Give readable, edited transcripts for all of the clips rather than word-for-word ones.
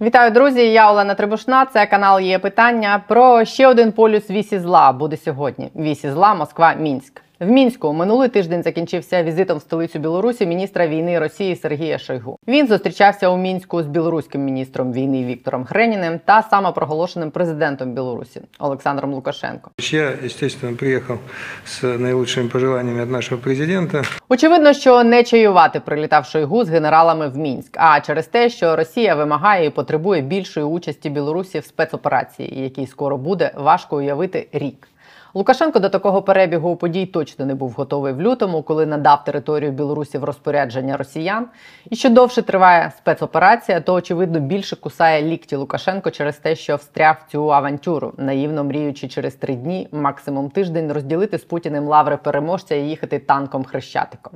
Вітаю, друзі! Я Олена Трибушна, це канал «Є питання». Про ще один полюс вісі зла буде сьогодні. Вісі зла Москва-Мінськ. В Мінську минулий тиждень закінчився візитом в столицю Білорусі міністра війни Росії Сергія Шойгу. Він зустрічався у Мінську з білоруським міністром війни Віктором Хреніним та самопроголошеним президентом Білорусі Олександром Лукашенко. Я, звісно, приїхав з найкращими побажаннями від нашого президента. Очевидно, що не чаювати прилітав Шойгу з генералами в Мінськ, а через те, що Росія вимагає і потребує більшої участі Білорусі в спецоперації, якій скоро буде, важко уявити, рік. Лукашенко до такого перебігу подій точно не був готовий в лютому, коли надав територію Білорусі в розпорядження росіян. І що довше триває спецоперація, то, очевидно, більше кусає лікті Лукашенко через те, що встряв в цю авантюру, наївно мріючи через 3 дні, максимум тиждень, розділити з Путіним лаври переможця і їхати танком-хрещатиком.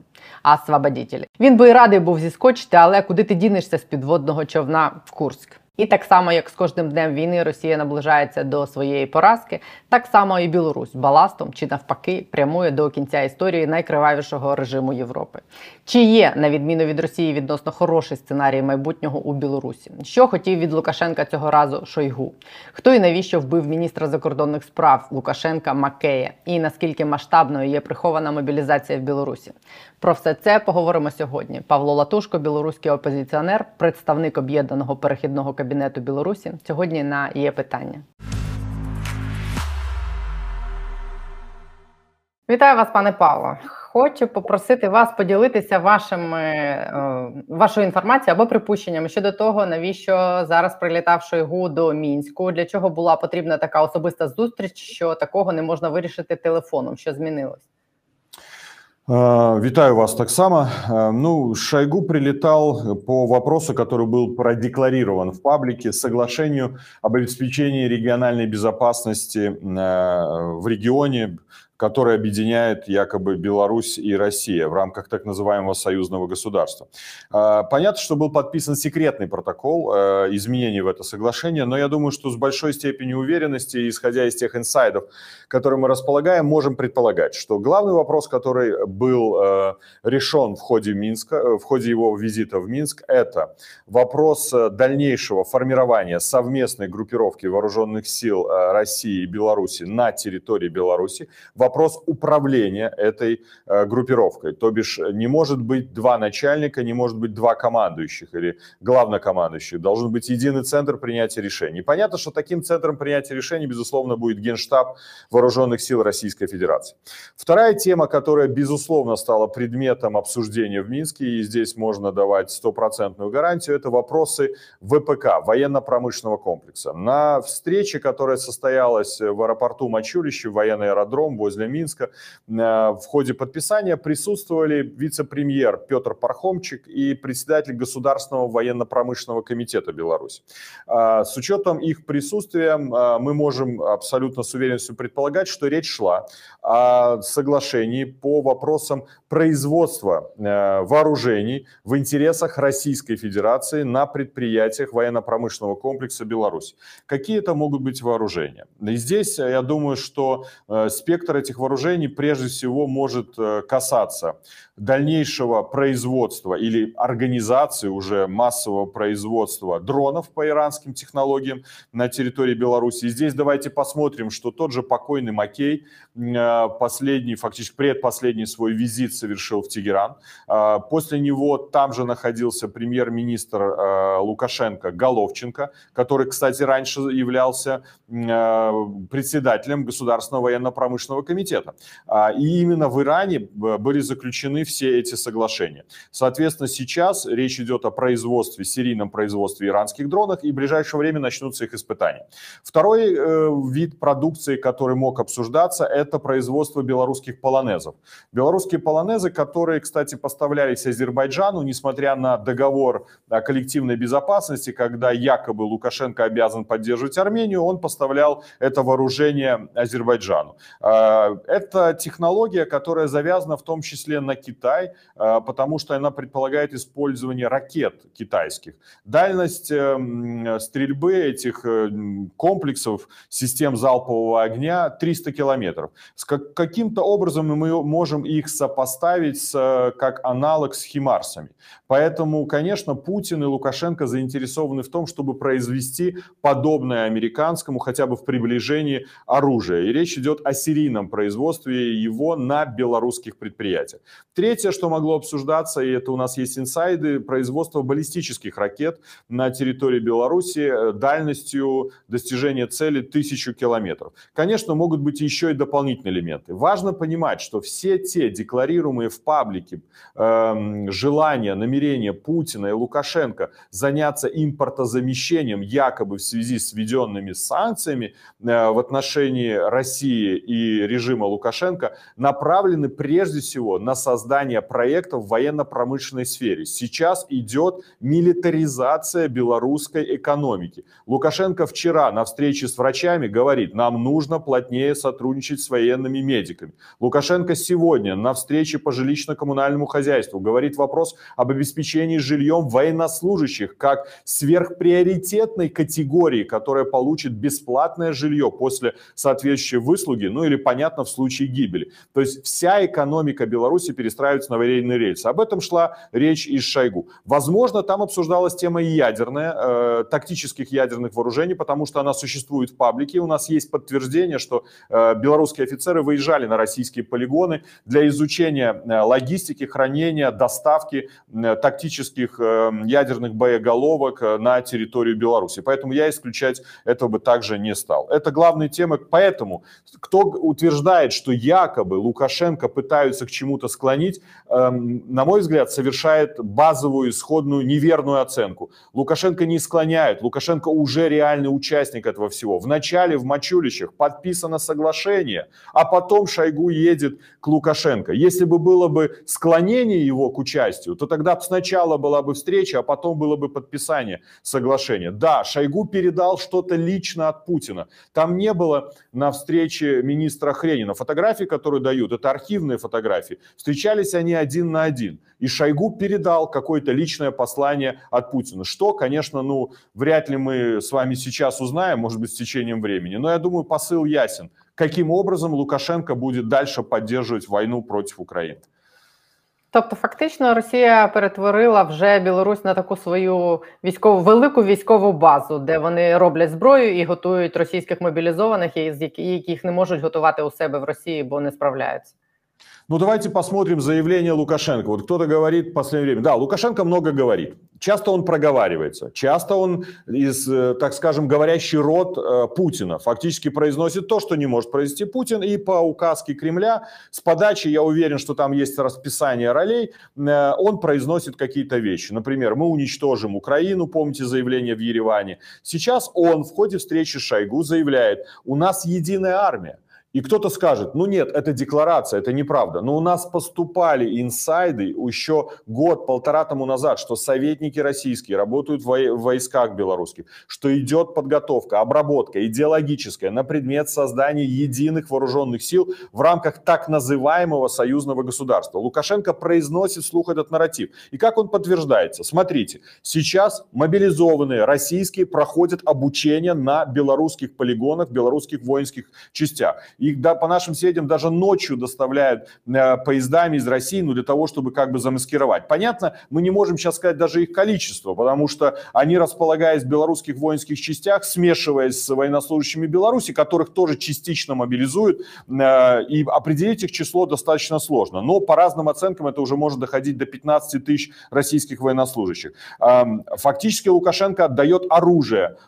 Освободітелі. Він би і радий був зіскочити, але куди ти дінешся з підводного човна в Курськ? І так само, як з кожним днем війни Росія наближається до своєї поразки, так само і Білорусь баластом чи навпаки прямує до кінця історії найкривавішого режиму Європи. Чи є, на відміну від Росії, відносно хороший сценарій майбутнього у Білорусі? Що хотів від Лукашенка цього разу Шойгу? Хто і навіщо вбив міністра закордонних справ Лукашенка Макея? І наскільки масштабною є прихована мобілізація в Білорусі? Про все це поговоримо сьогодні. Павло Латушко, білоруський опозиціонер, представник об'єднаного перехідного Кабінету Білорусі, сьогодні на «Є питання». Вітаю вас, пане Павло. Хочу попросити вас поділитися вашою інформацією або припущеннями щодо того, навіщо зараз прилітав Шойгу до Мінську, для чого була потрібна така особиста зустріч, що такого не можна вирішити телефоном, що змінилось? Витаю вас так само. Ну, Шойгу прилетал по вопросу, который был продекларирован в паблике, соглашению об обеспечении региональной безопасности в регионе, который объединяет якобы Беларусь и Россия в рамках так называемого союзного государства. Понятно, что был подписан секретный протокол изменений в это соглашение, но я думаю, что с большой степенью уверенности, исходя из тех инсайдов, которые мы располагаем, можем предполагать, что главный вопрос, который был решен в ходе его визита в Минск, это вопрос дальнейшего формирования совместной группировки вооруженных сил России и Беларуси на территории Беларуси, вопрос управления этой группировкой. То бишь, не может быть два начальника, не может быть два командующих или главнокомандующих. Должен быть единый центр принятия решений. Понятно, что таким центром принятия решений, безусловно, будет Генштаб Вооруженных сил Российской Федерации. Вторая тема, которая, безусловно, стала предметом обсуждения в Минске, и здесь можно давать стопроцентную гарантию, это вопросы ВПК, военно-промышленного комплекса. На встрече, которая состоялась в аэропорту Мачулище, военный аэродром возле Минска, в ходе подписания присутствовали вице-премьер Петр Пархомчик и председатель Государственного военно-промышленного комитета Беларуси. С учетом их присутствия мы можем абсолютно с уверенностью предполагать, что речь шла о соглашении по вопросам производства вооружений в интересах Российской Федерации на предприятиях военно-промышленного комплекса Беларуси. Какие это могут быть вооружения? И здесь, я думаю, что спектр этих вооружений прежде всего может касаться дальнейшего производства или организации уже массового производства дронов по иранским технологиям на территории Беларуси. И здесь давайте посмотрим, что тот же покойный Макей последний, фактически предпоследний свой визит совершил в Тегеран. После него там же находился премьер-министр Лукашенко Головченко, который, кстати, раньше являлся председателем Государственного военно-промышленного комитета. И именно в Иране были заключены все эти соглашения. Соответственно, сейчас речь идет о производстве, серийном производстве иранских дронов, и в ближайшее время начнутся их испытания. Второй вид продукции, который мог обсуждаться, это производство белорусских полонезов. Белорусские полонезы, которые, кстати, поставлялись Азербайджану, несмотря на договор о коллективной безопасности, когда якобы Лукашенко обязан поддерживать Армению, он поставлял это вооружение Азербайджану. Это технология, которая завязана в том числе на Китай, потому что она предполагает использование ракет китайских. Дальность стрельбы этих комплексов систем залпового огня 300 километров. Каким-то образом мы можем их сопоставить как аналог с химарсами. Поэтому, конечно, Путин и Лукашенко заинтересованы в том, чтобы произвести подобное американскому, хотя бы в приближении, оружия. И речь идет о серийном производстве его на белорусских предприятиях. Третье, что могло обсуждаться, и это у нас есть инсайды, производство баллистических ракет на территории Беларуси дальностью достижения цели 1000 километров. Конечно, могут быть еще и дополнительные элементы. Важно понимать, что все те декларируемые в паблике желания, намерения Путина и Лукашенко заняться импортозамещением якобы в связи с введенными санкциями в отношении России и режима Лукашенко направлены прежде всего на создание проектов в военно-промышленной сфере. Сейчас идет милитаризация белорусской экономики. Лукашенко вчера на встрече с врачами говорит, нам нужно плотнее сотрудничать с военными медиками. Лукашенко сегодня на встрече по жилищно-коммунальному хозяйству говорит вопрос об обеспечении жильем военнослужащих как сверхприоритетной категории, которая получит бесплатное жилье после соответствующей выслуги, ну или, понятно, в случае гибели. То есть вся экономика Беларуси перестраивается на военные рельсы. Об этом шла речь из Шойгу. Возможно, там обсуждалась тема ядерная, тактических ядерных вооружений, потому что она существует в паблике. У нас есть подтверждение, что белорусские офицеры выезжали на российские полигоны для изучения логистики, хранения, доставки тактических ядерных боеголовок на территорию Беларуси. Поэтому я исключать этого бы также не стал. Это главная тема. Поэтому, кто утверждает, что якобы Лукашенко пытаются к чему-то склонить, на мой взгляд, совершает базовую, исходную, неверную оценку. Лукашенко не склоняет. Лукашенко уже реальный участник этого всего. Вначале в Мачулищах подписано соглашение, а потом Шойгу едет к Лукашенко. Если бы было бы склонение его к участию, то тогда сначала была бы встреча, а потом было бы подписание соглашения. Да, Шойгу передал что-то лично от Путина. Там не было на встрече министра Хренина. Фотографии, которые дают, это архивные фотографии. Встречались они один на один. И Шойгу передал какое-то личное послание от Путина. Что, конечно, вряд ли мы с вами сейчас узнаем, может быть, с течением времени. Но я думаю, посыл ясен. Каким образом Лукашенко будет дальше поддерживать войну против Украины? Тобто фактично Росія перетворила вже Білорусь на таку свою велику військову базу, де вони роблять зброю і готують російських мобілізованих, яких не можуть готувати у себе в Росії, бо не справляються. Ну, давайте посмотрим заявление Лукашенко. Вот кто-то говорит в последнее время. Да, Лукашенко много говорит. Часто он проговаривается, часто он из, так скажем, говорящий род Путина фактически произносит то, что не может произнести Путин, и по указке Кремля с подачи, я уверен, что там есть расписание ролей, он произносит какие-то вещи. Например, мы уничтожим Украину, помните заявление в Ереване. Сейчас он в ходе встречи с Шойгу заявляет, у нас единая армия. И кто-то скажет, ну нет, это декларация, это неправда. Но у нас поступали инсайды еще год-полтора тому назад, что советники российские работают в войсках белорусских, что идет подготовка, обработка идеологическая на предмет создания единых вооруженных сил в рамках так называемого союзного государства. Лукашенко произносит вслух этот нарратив. И как он подтверждается? Смотрите, сейчас мобилизованные российские проходят обучение на белорусских полигонах, белорусских воинских частях. Их, да, по нашим сведениям, даже ночью доставляют поездами из России, для того, чтобы как бы замаскировать. Понятно, мы не можем сейчас сказать даже их количество, потому что они, располагаясь в белорусских воинских частях, смешиваясь с военнослужащими Беларуси, которых тоже частично мобилизуют, и определить их число достаточно сложно. Но по разным оценкам это уже может доходить до 15 тысяч российских военнослужащих. Фактически Лукашенко отдает оружие,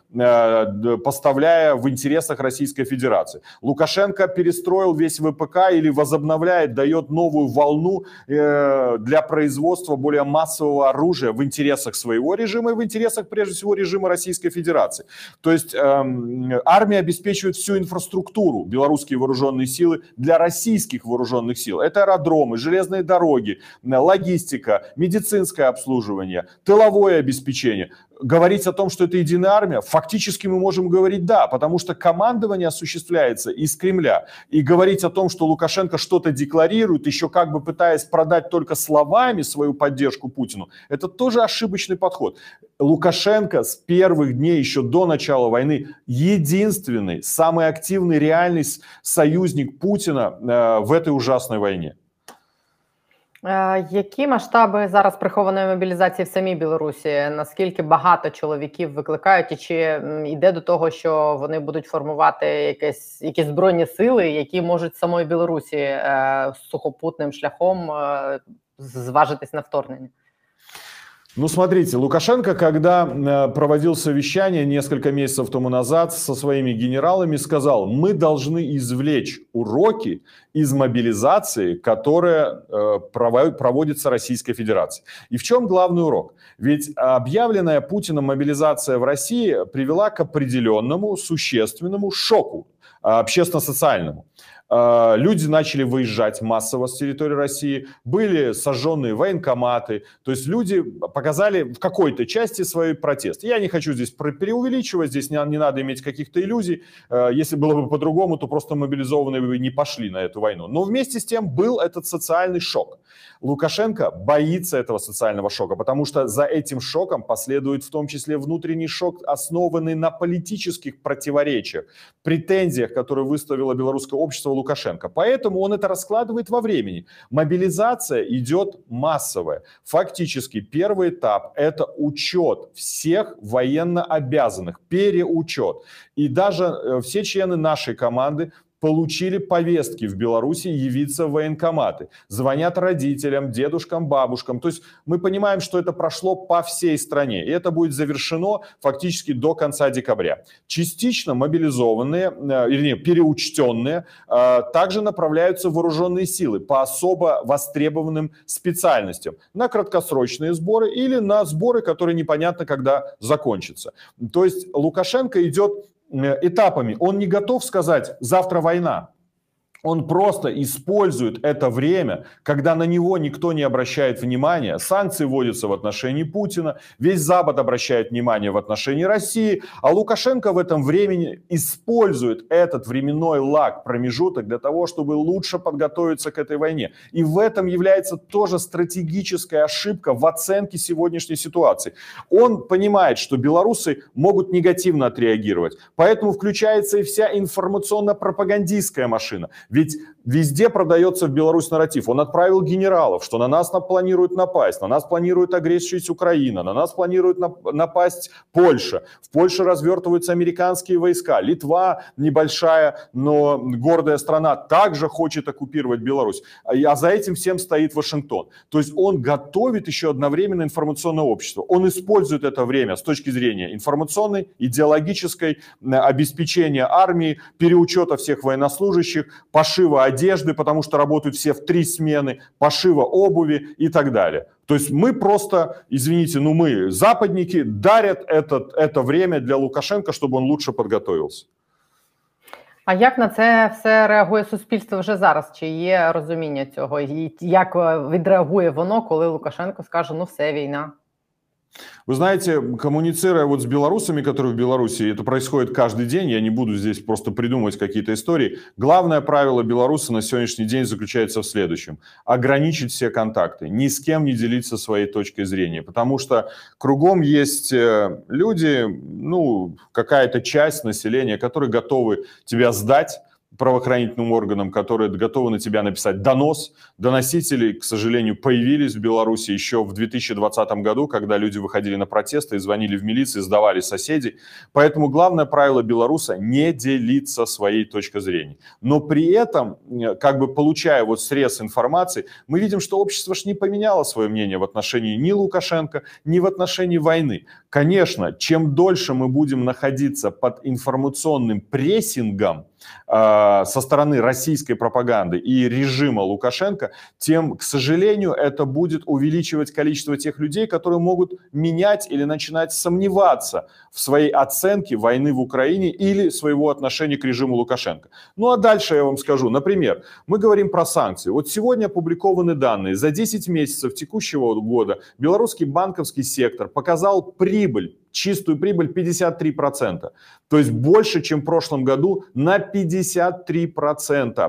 поставляя в интересах Российской Федерации. Лукашенко перестроил весь ВПК или возобновляет, дает новую волну для производства более массового оружия в интересах своего режима и в интересах, прежде всего, режима Российской Федерации. То есть армия обеспечивает всю инфраструктуру, белорусские вооруженные силы, для российских вооруженных сил. Это аэродромы, железные дороги, логистика, медицинское обслуживание, тыловое обеспечение. говорить о том, что это единая армия, фактически мы можем говорить да, потому что командование осуществляется из Кремля. И говорить о том, что Лукашенко что-то декларирует, еще как бы пытаясь продать только словами свою поддержку Путину, это тоже ошибочный подход. Лукашенко с первых дней, еще до начала войны, единственный, самый активный, реальный союзник Путина в этой ужасной войне. Які масштаби зараз прихованої мобілізації в самій Білорусі? Наскільки багато чоловіків викликають? І чи йде до того, що вони будуть формувати якісь збройні сили, які можуть самої Білорусі сухопутним шляхом зважитись на вторгнення? Ну, смотрите, Лукашенко, когда проводил совещание несколько месяцев тому назад со своими генералами, сказал, мы должны извлечь уроки из мобилизации, которая проводится Российской Федерацией. И в чем главный урок? Ведь объявленная Путиным мобилизация в России привела к определенному существенному шоку общественно-социальному. Люди начали выезжать массово с территории России, были сожженные военкоматы, то есть люди показали в какой-то части свой протест. Я не хочу здесь преувеличивать, здесь не надо иметь каких-то иллюзий, если было бы по-другому, то просто мобилизованные бы не пошли на эту войну. Но вместе с тем был этот социальный шок. Лукашенко боится этого социального шока, потому что за этим шоком последует в том числе внутренний шок, основанный на политических противоречиях, претензиях, которые выставило белорусское общество Лукашенко. Поэтому он это раскладывает во времени. Мобилизация идет массовая. Фактически первый этап – это учет всех военно обязанных, переучет. И даже все члены нашей команды получили повестки в Беларуси явиться в военкоматы. Звонят родителям, дедушкам, бабушкам. То есть мы понимаем, что это прошло по всей стране. И это будет завершено фактически до конца декабря. Частично мобилизованные, переучтенные, также направляются в вооруженные силы по особо востребованным специальностям. На краткосрочные сборы или на сборы, которые непонятно когда закончатся. То есть Лукашенко идет этапами. Он не готов сказать «завтра война». Он просто использует это время, когда на него никто не обращает внимания. Санкции вводятся в отношении Путина, весь Запад обращает внимание в отношении России. А Лукашенко в этом времени использует этот временной лаг, промежуток для того, чтобы лучше подготовиться к этой войне. И в этом является тоже стратегическая ошибка в оценке сегодняшней ситуации. Он понимает, что белорусы могут негативно отреагировать. Поэтому включается и вся информационно-пропагандистская машина. Ведь везде продается в Беларусь нарратив. Он отправил генералов, что на нас планируют напасть, на нас планирует агрессию Украина, на нас планирует напасть Польша. В Польше развертываются американские войска. Литва, небольшая, но гордая страна, также хочет оккупировать Беларусь. А за этим всем стоит Вашингтон. То есть он готовит еще одновременно информационное общество. Он использует это время с точки зрения информационной, идеологической, обеспечения армии, переучета всех военнослужащих, пошива одежды, потому что работают все в 3 смены, пошива обуви и так далее. То есть мы просто, извините, но мы, западники, дарят это время для Лукашенко, чтобы он лучше подготовился. А як на це все реагує суспільство вже зараз? Чи є розуміння цього? І як відреагує воно, коли Лукашенко скаже, ну все, війна? Вы знаете, коммуницируя вот с белорусами, которые в Беларуси, это происходит каждый день, я не буду здесь просто придумывать какие-то истории, главное правило белоруса на сегодняшний день заключается в следующем. Ограничить все контакты, ни с кем не делиться своей точкой зрения, потому что кругом есть люди, какая-то часть населения, которые готовы тебя сдать правоохранительным органам, которые готовы на тебя написать донос. Доносители, к сожалению, появились в Беларуси еще в 2020 году, когда люди выходили на протесты и звонили в милицию, сдавали соседей. Поэтому главное правило белоруса – не делиться своей точкой зрения. Но при этом, получая вот срез информации, мы видим, что общество ж не поменяло свое мнение в отношении ни Лукашенко, ни в отношении войны. Конечно, чем дольше мы будем находиться под информационным прессингом со стороны российской пропаганды и режима Лукашенко, тем, к сожалению, это будет увеличивать количество тех людей, которые могут менять или начинать сомневаться в своей оценке войны в Украине или своего отношения к режиму Лукашенко. Ну а дальше я вам скажу. Например, мы говорим про санкции. Вот сегодня опубликованы данные. За 10 месяцев текущего года белорусский банковский сектор показал прибыль чистую прибыль 53%. То есть больше, чем в прошлом году на 53%.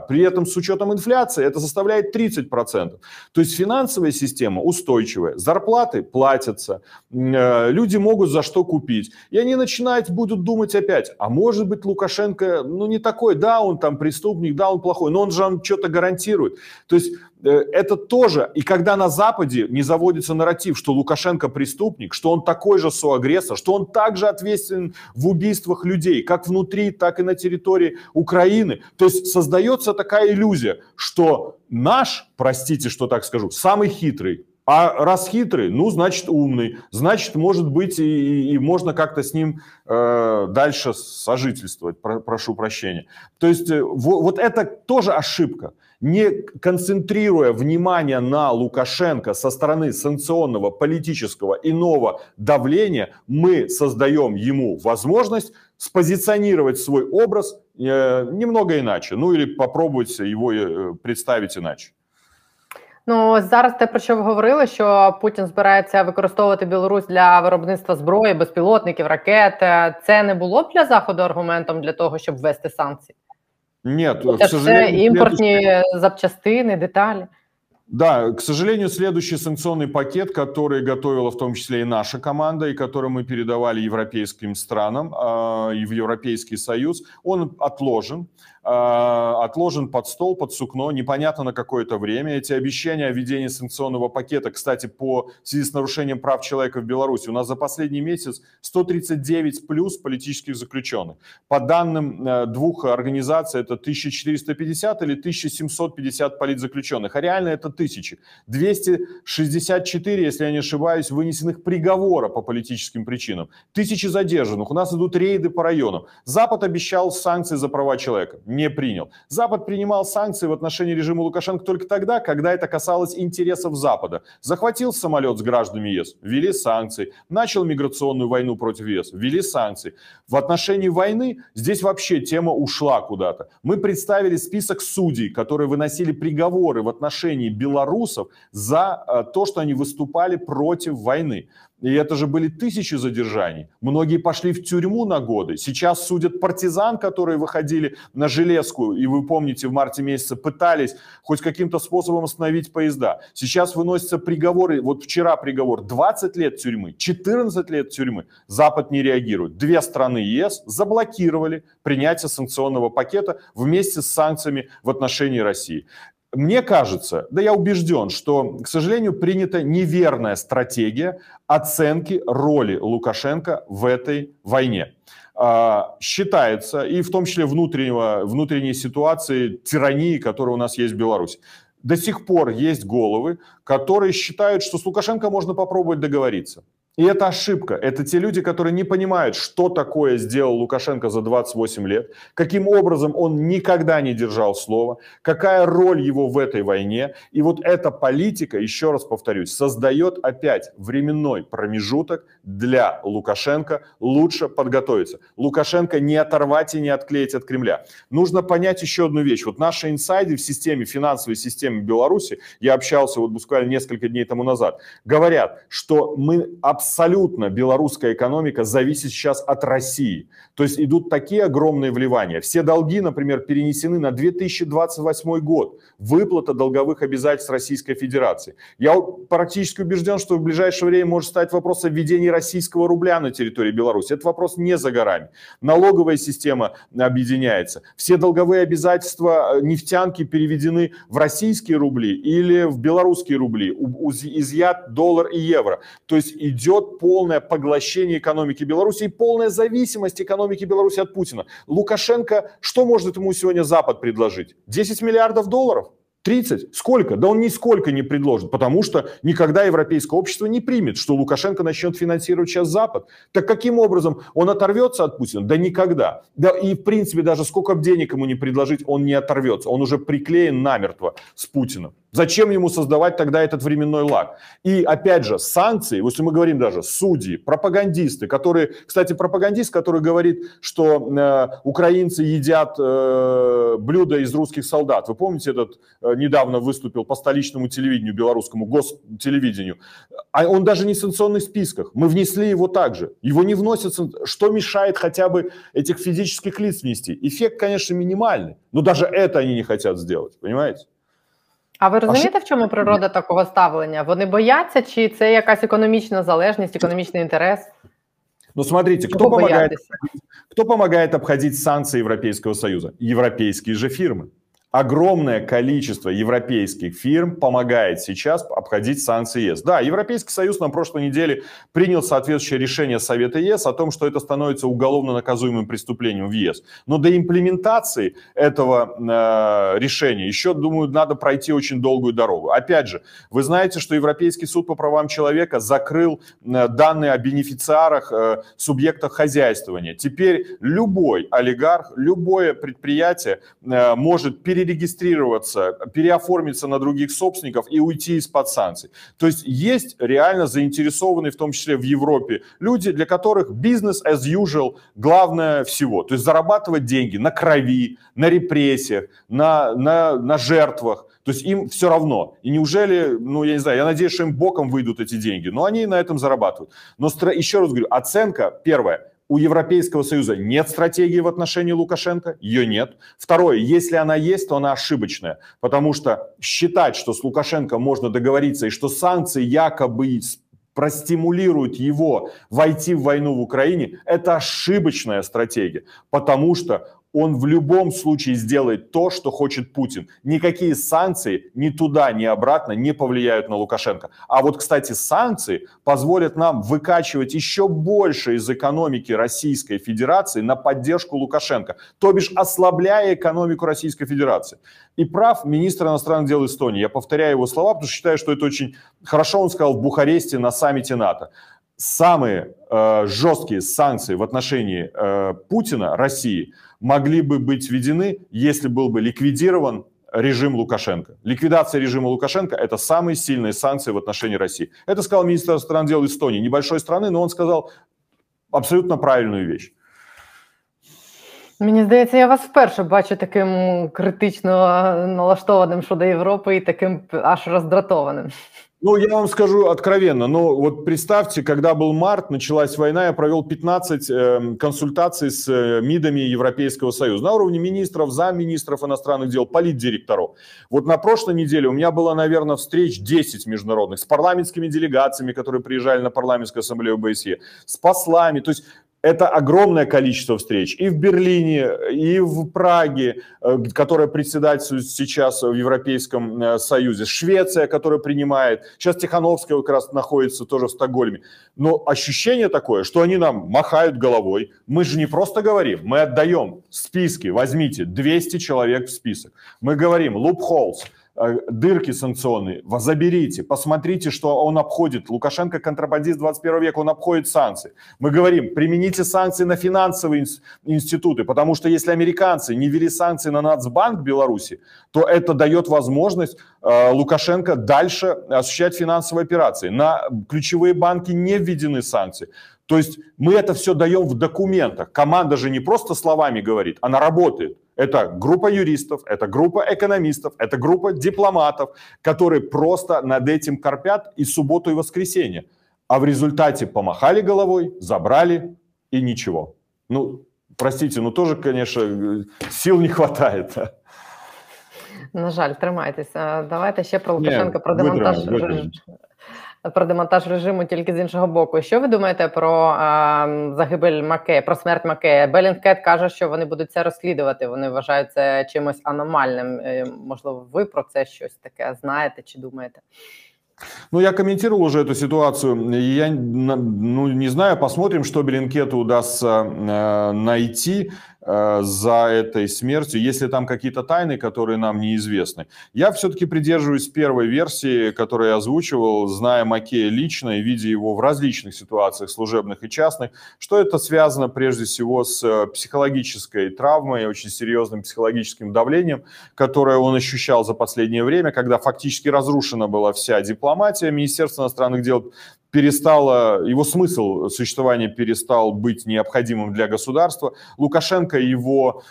При этом с учетом инфляции это составляет 30%. То есть финансовая система устойчивая. Зарплаты платятся. Люди могут за что купить. И они начинают будут думать опять, а может быть Лукашенко не такой. Да, он там преступник, да, он плохой, но он же что-то гарантирует. То есть это тоже, и когда на Западе не заводится нарратив, что Лукашенко преступник, что он такой же соагрессор, что он также ответственен в убийствах людей, как внутри, так и на территории Украины. То есть создается такая иллюзия, что наш, простите, что так скажу, самый хитрый. А раз хитрый, значит умный, значит, может быть, и можно как-то с ним дальше сожительствовать, прошу прощения. То есть вот это тоже ошибка. Не концентрируя внимание на Лукашенко со стороны санкционного, политического, иного давления, мы создаем ему возможность спозиционировать свой образ немного иначе, или попробовать его представить иначе. Зараз те, про що ви говорили, що Путін збирається використовувати Білорусь для виробництва зброї, безпілотників, ракет. Це не було б для Заходу аргументом для того, щоб ввести санкції? Ні. Це імпортні запчастини, деталі. Да, к сожалению, следующий санкционный пакет, который готовила в том числе и наша команда, и который мы передавали европейским странам и в Европейский Союз, он отложен. Отложен под стол, под сукно, непонятно на какое-то время. Эти обещания о введении санкционного пакета, кстати, в связи с нарушением прав человека в Беларуси, у нас за последний месяц 139 плюс политических заключенных. По данным двух организаций, это 1450 или 1750 политзаключенных, а реально это 1000. 264, если я не ошибаюсь, вынесенных приговора по политическим причинам. 1000 задержанных. У нас идут рейды по районам. Запад обещал санкции за права человека. Не принял. Запад принимал санкции в отношении режима Лукашенко только тогда, когда это касалось интересов Запада. Захватил самолет с гражданами ЕС, ввели санкции. Начал миграционную войну против ЕС, ввели санкции. В отношении войны здесь вообще тема ушла куда-то. Мы представили список судей, которые выносили приговоры в отношении белорусов за то, что они выступали против войны. И это же были 1000 задержаний. Многие пошли в тюрьму на годы. Сейчас судят партизан, которые выходили на железку. И вы помните, в марте месяце пытались хоть каким-то способом остановить поезда. Сейчас выносятся приговоры. Вот вчера приговор. 20 лет тюрьмы, 14 лет тюрьмы. Запад не реагирует. Две страны ЕС заблокировали принятие санкционного пакета вместе с санкциями в отношении России. Мне кажется, я убежден, что, к сожалению, принята неверная стратегия оценки роли Лукашенко в этой войне. Считается, и в том числе внутренней ситуации, тирании, которая у нас есть в Беларуси. До сих пор есть головы, которые считают, что с Лукашенко можно попробовать договориться. И это ошибка. Это те люди, которые не понимают, что такое сделал Лукашенко за 28 лет, каким образом он никогда не держал слова, какая роль его в этой войне. И вот эта политика, еще раз повторюсь, создает опять временной промежуток для Лукашенко лучше подготовиться. Лукашенко не оторвать и не отклеить от Кремля. Нужно понять еще одну вещь. Вот наши инсайды в системе, финансовой системе Беларуси, я общался буквально несколько дней тому назад, говорят, что мы абсолютно белорусская экономика зависит сейчас от России. То есть идут такие огромные вливания. Все долги, например, перенесены на 2028 год. Выплата долговых обязательств Российской Федерации. Я практически убежден, что в ближайшее время может стать вопрос о введении российского рубля на территории Беларуси. Этот вопрос не за горами. Налоговая система объединяется. Все долговые обязательства нефтянки переведены в российские рубли или в белорусские рубли. Изъят доллар и евро. То есть идет полное поглощение экономики Беларуси и полная зависимость экономики Беларуси от Путина. Лукашенко, что может ему сегодня Запад предложить? 10 миллиардов долларов? 30? Сколько? Да он нисколько не предложит, потому что никогда европейское общество не примет, что Лукашенко начнет финансировать сейчас Запад. Так каким образом он оторвется от Путина? Да никогда. Да и в принципе даже сколько бы денег ему не предложить, он не оторвется. Он уже приклеен намертво с Путиным. Зачем ему создавать тогда этот временной лаг? И опять же, санкции, если мы говорим даже судьи, пропагандисты, которые, кстати, пропагандист, который говорит, что украинцы едят блюда из русских солдат. Вы помните, этот недавно выступил по столичному телевидению, белорусскому гостелевидению. А он даже не в санкционных списках. Мы внесли его также. Его не вносят. Что мешает хотя бы этих физических лиц внести? Эффект, конечно, минимальный. Но даже это они не хотят сделать. Понимаете? А ви розумієте, в чому природа такого ставлення? Вони бояться, чи це якась економічна залежність, економічний інтерес? Ну, смотрите, кто помогает обходить санкции Европейского Союза? Европейские же фирмы. Огромное количество европейских фирм помогает сейчас обходить санкции ЕС. Да, Европейский Союз на прошлой неделе принял соответствующее решение Совета ЕС о том, что это становится уголовно наказуемым преступлением в ЕС. Но до имплементации этого решения еще, думаю, надо пройти очень долгую дорогу. Опять же, вы знаете, что Европейский суд по правам человека закрыл данные о бенефициарах, субъектах хозяйствования. Теперь любой олигарх, любое предприятие может перерегистрироваться, переоформиться на других собственников и уйти из-под санкций. То есть есть реально заинтересованные, в том числе в Европе, люди, для которых бизнес as usual главное всего. То есть зарабатывать деньги на крови, на репрессиях, на жертвах. То есть им все равно. И неужели, ну я не знаю, я надеюсь, что им боком выйдут эти деньги, но они на этом зарабатывают. Но еще раз говорю, оценка первая. У Европейского Союза нет стратегии в отношении Лукашенко, ее нет. Второе, если она есть, то она ошибочная, потому что считать, что с Лукашенко можно договориться и что санкции якобы простимулируют его войти в войну в Украине, это ошибочная стратегия, потому что он в любом случае сделает то, что хочет Путин. Никакие санкции ни туда, ни обратно не повлияют на Лукашенко. А вот, кстати, санкции позволят нам выкачивать еще больше из экономики Российской Федерации на поддержку Лукашенко, то бишь ослабляя экономику Российской Федерации. И прав министр иностранных дел Эстонии. Я повторяю его слова, потому что считаю, что это очень хорошо он сказал в Бухаресте на саммите НАТО. Самые жесткие санкции в отношении Путина, России, могли бы быть введены, если был бы ликвидирован режим Лукашенко. Ликвидация режима Лукашенко – это самые сильные санкции в отношении России. Это сказал министр иностранных дел Эстонии, небольшой страны, но он сказал абсолютно правильную вещь. Мені здається, я вас вперше бачу таким критично налаштованим щодо Європи і таким аж роздратованим. Ну, я вам скажу откровенно, но вот представьте, когда был март, началась война, я провел 15 консультаций с МИДами Европейского Союза на уровне министров, замминистров иностранных дел, политдиректоров. Вот на прошлой неделе у меня было, наверное, встреч 10 международных с парламентскими делегациями, которые приезжали на парламентскую ассамблею ОБСЕ, с послами, то есть... Это огромное количество встреч и в Берлине, и в Праге, которая председательствует сейчас в Европейском Союзе, Швеция, которая принимает, сейчас Тихановская как раз находится тоже в Стокгольме. Но ощущение такое, что они нам махают головой, мы же не просто говорим, мы отдаем списки, возьмите 200 человек в список, мы говорим loopholes, дырки санкционные, заберите, посмотрите, что он обходит. Лукашенко контрабандист 21 века, он обходит санкции. Мы говорим, примените санкции на финансовые институты, потому что если американцы не ввели санкции на Нацбанк Беларуси, то это дает возможность Лукашенко дальше осуществлять финансовые операции. На ключевые банки не введены санкции. То есть мы это все даем в документах. Команда же не просто словами говорит, она работает. Это группа юристов, это группа экономистов, это группа дипломатов, которые просто над этим корпят и субботу, и воскресенье. А в результате помахали головой, забрали и ничего. Ну, простите, но тоже, конечно, сил не хватает. На жаль, тримайтеся. Давайте ще про Лукашенка, про демонтаж. Про демонтаж режиму тільки з іншого боку. Що ви думаєте про загибель Макея, про смерть Макея? Bellingcat каже, що вони будуть це розслідувати. Вони вважають це чимось аномальним. Можливо, ви про це щось таке знаєте чи думаєте? Ну, я комментировал уже эту ситуацию. Я не знаю, посмотрим, что Bellingcat'у удастся найти. за этой смертью, если там какие-то тайны, которые нам неизвестны. Я все-таки придерживаюсь первой версии, которую я озвучивал, зная Макея лично и видя его в различных ситуациях, служебных и частных, что это связано прежде всего с психологической травмой, очень серьезным психологическим давлением, которое он ощущал за последнее время, когда фактически разрушена была вся дипломатия, Министерство иностранных дел перестало, его смысл существования перестал быть необходимым для государства. Лукашенко его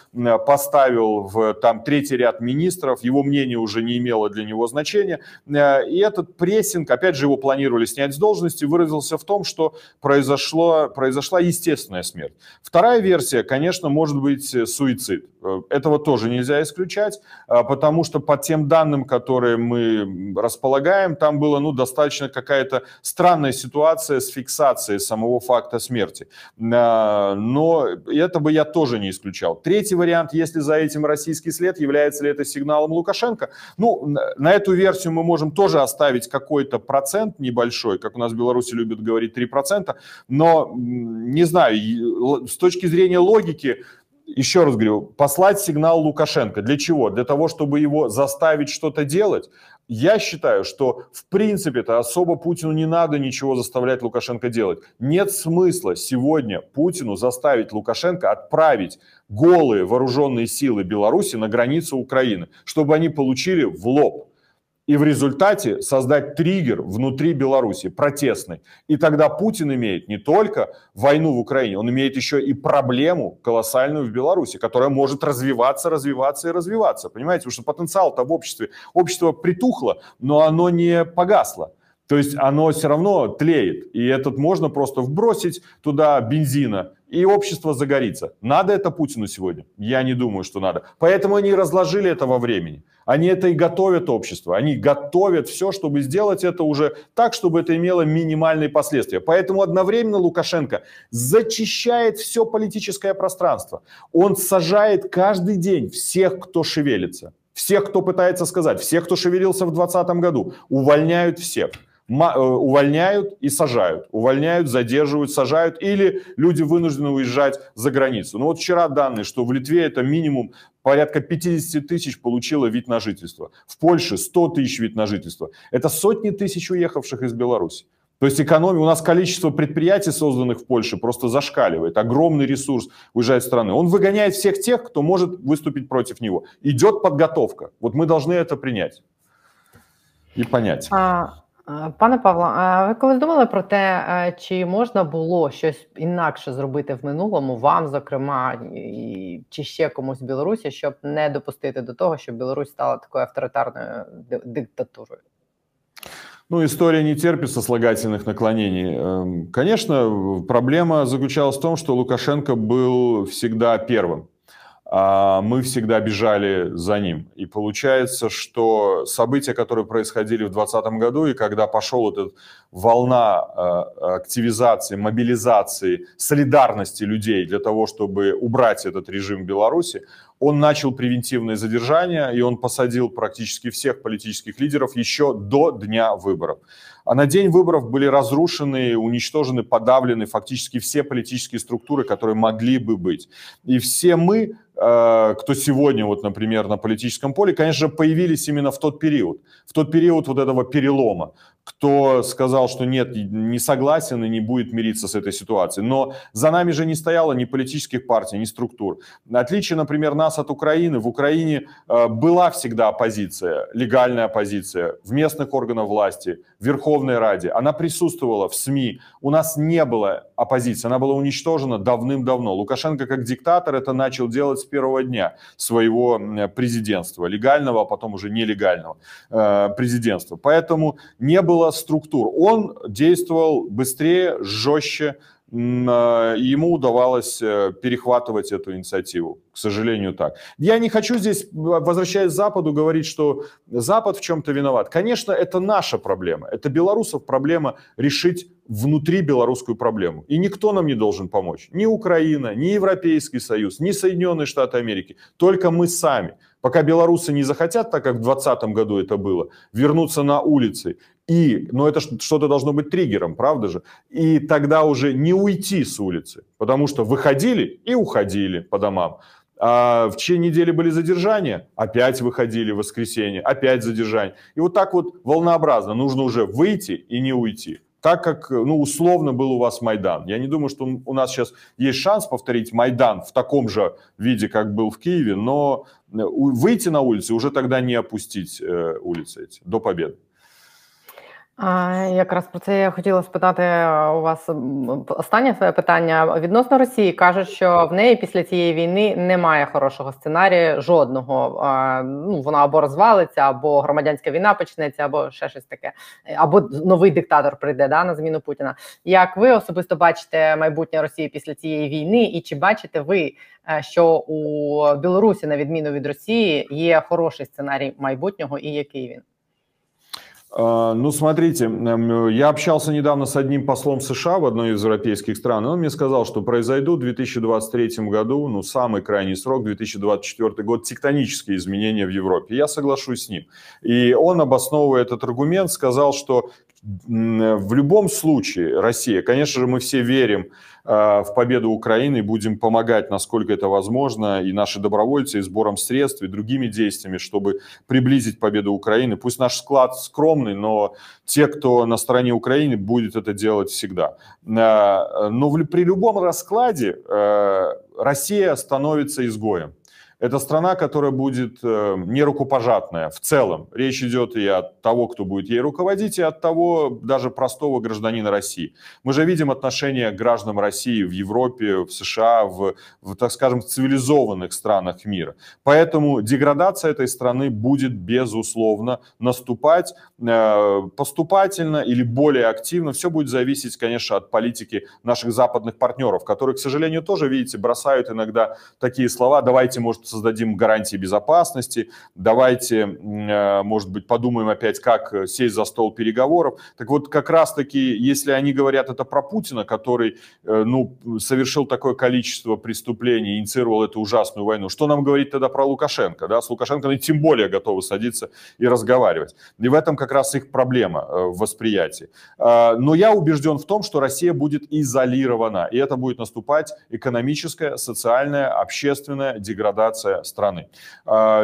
поставил в там третий ряд министров, его мнение уже не имело для него значения. И этот прессинг, опять же, его планировали снять с должности, выразился в том, что произошла естественная смерть. Вторая версия, конечно, может быть суицид. Этого тоже нельзя исключать, потому что по тем данным, которые мы располагаем, там было достаточно какая-то странная ситуация с фиксацией самого факта смерти. Но это бы я тоже не исключал. Третий вариант, если за этим российский след, является ли это сигналом Лукашенко? На эту версию мы можем тоже оставить какой-то процент небольшой, как у нас в Беларуси любят говорить 3%, но, не знаю, с точки зрения логики, еще раз говорю, послать сигнал Лукашенко. Для чего? Для того, чтобы его заставить что-то делать? Я считаю, что в принципе-то особо Путину не надо ничего заставлять Лукашенко делать. Нет смысла сегодня Путину заставить Лукашенко отправить голые вооруженные силы Беларуси на границу Украины, чтобы они получили в лоб. И в результате создать триггер внутри Беларуси, протестный. И тогда Путин имеет не только войну в Украине, он имеет еще и проблему колоссальную в Беларуси, которая может развиваться. Понимаете, потому что потенциал-то в обществе, общество притухло, но оно не погасло. То есть оно все равно тлеет, и этот можно просто вбросить туда бензина, и общество загорится. Надо это Путину сегодня? Я не думаю, что надо. Поэтому они разложили это во времени. Они это и готовят общество. Они готовят все, чтобы сделать это уже так, чтобы это имело минимальные последствия. Поэтому одновременно Лукашенко зачищает все политическое пространство. Он сажает каждый день всех, кто шевелится. Всех, кто пытается сказать, всех, кто шевелился в 2020 году, увольняют всех. Увольняют и сажают. Увольняют, задерживают, сажают. Или люди вынуждены уезжать за границу. Ну вот вчера данные, что в Литве это минимум порядка 50 тысяч получило вид на жительство. В Польше 100 тысяч вид на жительство. Это сотни тысяч уехавших из Беларуси. То есть экономия, у нас количество предприятий, созданных в Польше, просто зашкаливает. Огромный ресурс уезжает из страны. Он выгоняет всех тех, кто может выступить против него. Идет подготовка. Вот мы должны это принять и понять. Пане Павло, а ви колись думали про те, чи можна було щось інакше зробити в минулому, вам, зокрема, чи ще комусь в Білорусі, щоб не допустити до того, щоб Білорусь стала такою авторитарною диктатурою? История не терпит сослагательных наклонений. Конечно, проблема заключалась в том, что Лукашенко был всегда первым. Мы всегда бежали за ним. И получается, что события, которые происходили в 2020 году, и когда пошел эта волна активизации, мобилизации, солидарности людей для того, чтобы убрать этот режим в Беларуси, он начал превентивные задержания, и он посадил практически всех политических лидеров еще до дня выборов. А на день выборов были разрушены, уничтожены, подавлены фактически все политические структуры, которые могли бы быть. И все мы, кто сегодня, вот, например, на политическом поле, конечно же, появились именно в тот период вот этого перелома, кто сказал, что нет, не согласен и не будет мириться с этой ситуацией. Но за нами же не стояло ни политических партий, ни структур. Отличие, например, нас от Украины. В Украине была всегда оппозиция, легальная оппозиция в местных органах власти, в Верховной Раде. Она присутствовала в СМИ. У нас не было оппозиции, она была уничтожена давным-давно. Лукашенко как диктатор это начал делать с первого дня своего президентства, легального, а потом уже нелегального президентства. Поэтому не было структур. Он действовал быстрее, жестче, и ему удавалось перехватывать эту инициативу. К сожалению, так. Я не хочу здесь, возвращаясь к Западу, говорить, что Запад в чем-то виноват. Конечно, это наша проблема, это белорусов проблема решить внутри белорусскую проблему. И никто нам не должен помочь. Ни Украина, ни Европейский Союз, ни Соединенные Штаты Америки. Только мы сами. Пока белорусы не захотят, так как в 2020 году это было, вернуться на улицы. Но это что-то должно быть триггером, правда же? И тогда уже не уйти с улицы. Потому что выходили и уходили по домам. А в течение недели были задержания, опять выходили в воскресенье, опять задержания. И вот так вот волнообразно. Нужно уже выйти и не уйти. Так как, условно был у вас Майдан. Я не думаю, что у нас сейчас есть шанс повторить Майдан в таком же виде, как был в Киеве, но выйти на улицы, уже тогда не опустить улицы эти до победы. Якраз про це я хотіла спитати у вас останнє своє питання. Відносно Росії кажуть, що в неї після цієї війни немає хорошого сценарію жодного. Вона або розвалиться, або громадянська війна почнеться, або ще щось таке. Або новий диктатор прийде на зміну Путіна. Як ви особисто бачите майбутнє Росії після цієї війни? І чи бачите ви, що у Білорусі, на відміну від Росії, є хороший сценарій майбутнього и який він? Смотрите, я общался недавно с одним послом США в одной из европейских стран, и он мне сказал, что произойдут в 2023 году, самый крайний срок, 2024 год, тектонические изменения в Европе. Я соглашусь с ним. И он, обосновывая этот аргумент, сказал, что в любом случае Россия, конечно же, мы все верим в победу Украины, будем помогать, насколько это возможно, и наши добровольцы, и сбором средств, и другими действиями, чтобы приблизить победу Украины. Пусть наш вклад скромный, но те, кто на стороне Украины, будет это делать всегда. Но при любом раскладе Россия становится изгоем. Это страна, которая будет не рукопожатная в целом. Речь идет и от того, кто будет ей руководить, и от того даже простого гражданина России. Мы же видим отношение к гражданам России в Европе, в США, так скажем, в цивилизованных странах мира. Поэтому деградация этой страны будет, безусловно, наступать поступательно или более активно. Все будет зависеть, конечно, от политики наших западных партнеров, которые, к сожалению, тоже, видите, бросают иногда такие слова: давайте, может, создадим гарантии безопасности, давайте, может быть, подумаем опять, как сесть за стол переговоров. Так вот, как раз-таки, если они говорят это про Путина, который, совершил такое количество преступлений, инициировал эту ужасную войну, что нам говорить тогда про Лукашенко? Да? С Лукашенко они тем более готовы садиться и разговаривать. И в этом как раз их проблема в восприятии. Но я убежден в том, что Россия будет изолирована, и это будет наступать экономическая, социальная, общественная деградация страны.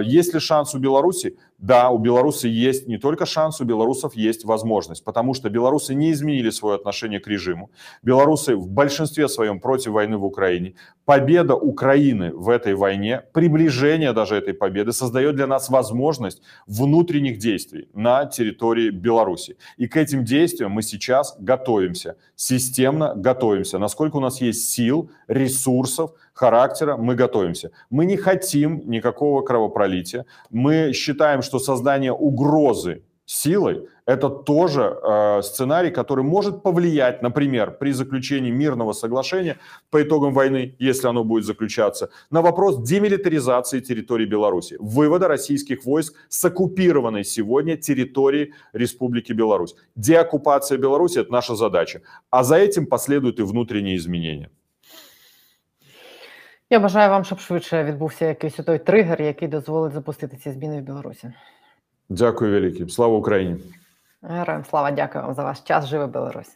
Есть ли шанс у Беларуси? Да, у Беларуси есть не только шанс, у белорусов есть возможность, потому что белорусы не изменили свое отношение к режиму. Белорусы в большинстве своем против войны в Украине. Победа Украины в этой войне, приближение даже этой победы создает для нас возможность внутренних действий на территории Беларуси. И к этим действиям мы сейчас готовимся, системно готовимся. Насколько у нас есть сил, ресурсов, характера, мы готовимся. Мы не хотим никакого кровопролития. Мы считаем, что создание угрозы силой – это тоже сценарий, который может повлиять, например, при заключении мирного соглашения по итогам войны, если оно будет заключаться, на вопрос демилитаризации территории Беларуси, вывода российских войск с оккупированной сегодня территории Республики Беларусь. Деоккупация Беларуси – это наша задача. А за этим последуют и внутренние изменения. Я бажаю вам, щоб швидше відбувся якийсь той тригер, який дозволить запустити ці зміни в Білорусі. Дякую велике. Слава Україні! Героям слава, дякую вам за ваш час. Живе Білорусь!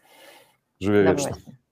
Живе вічно!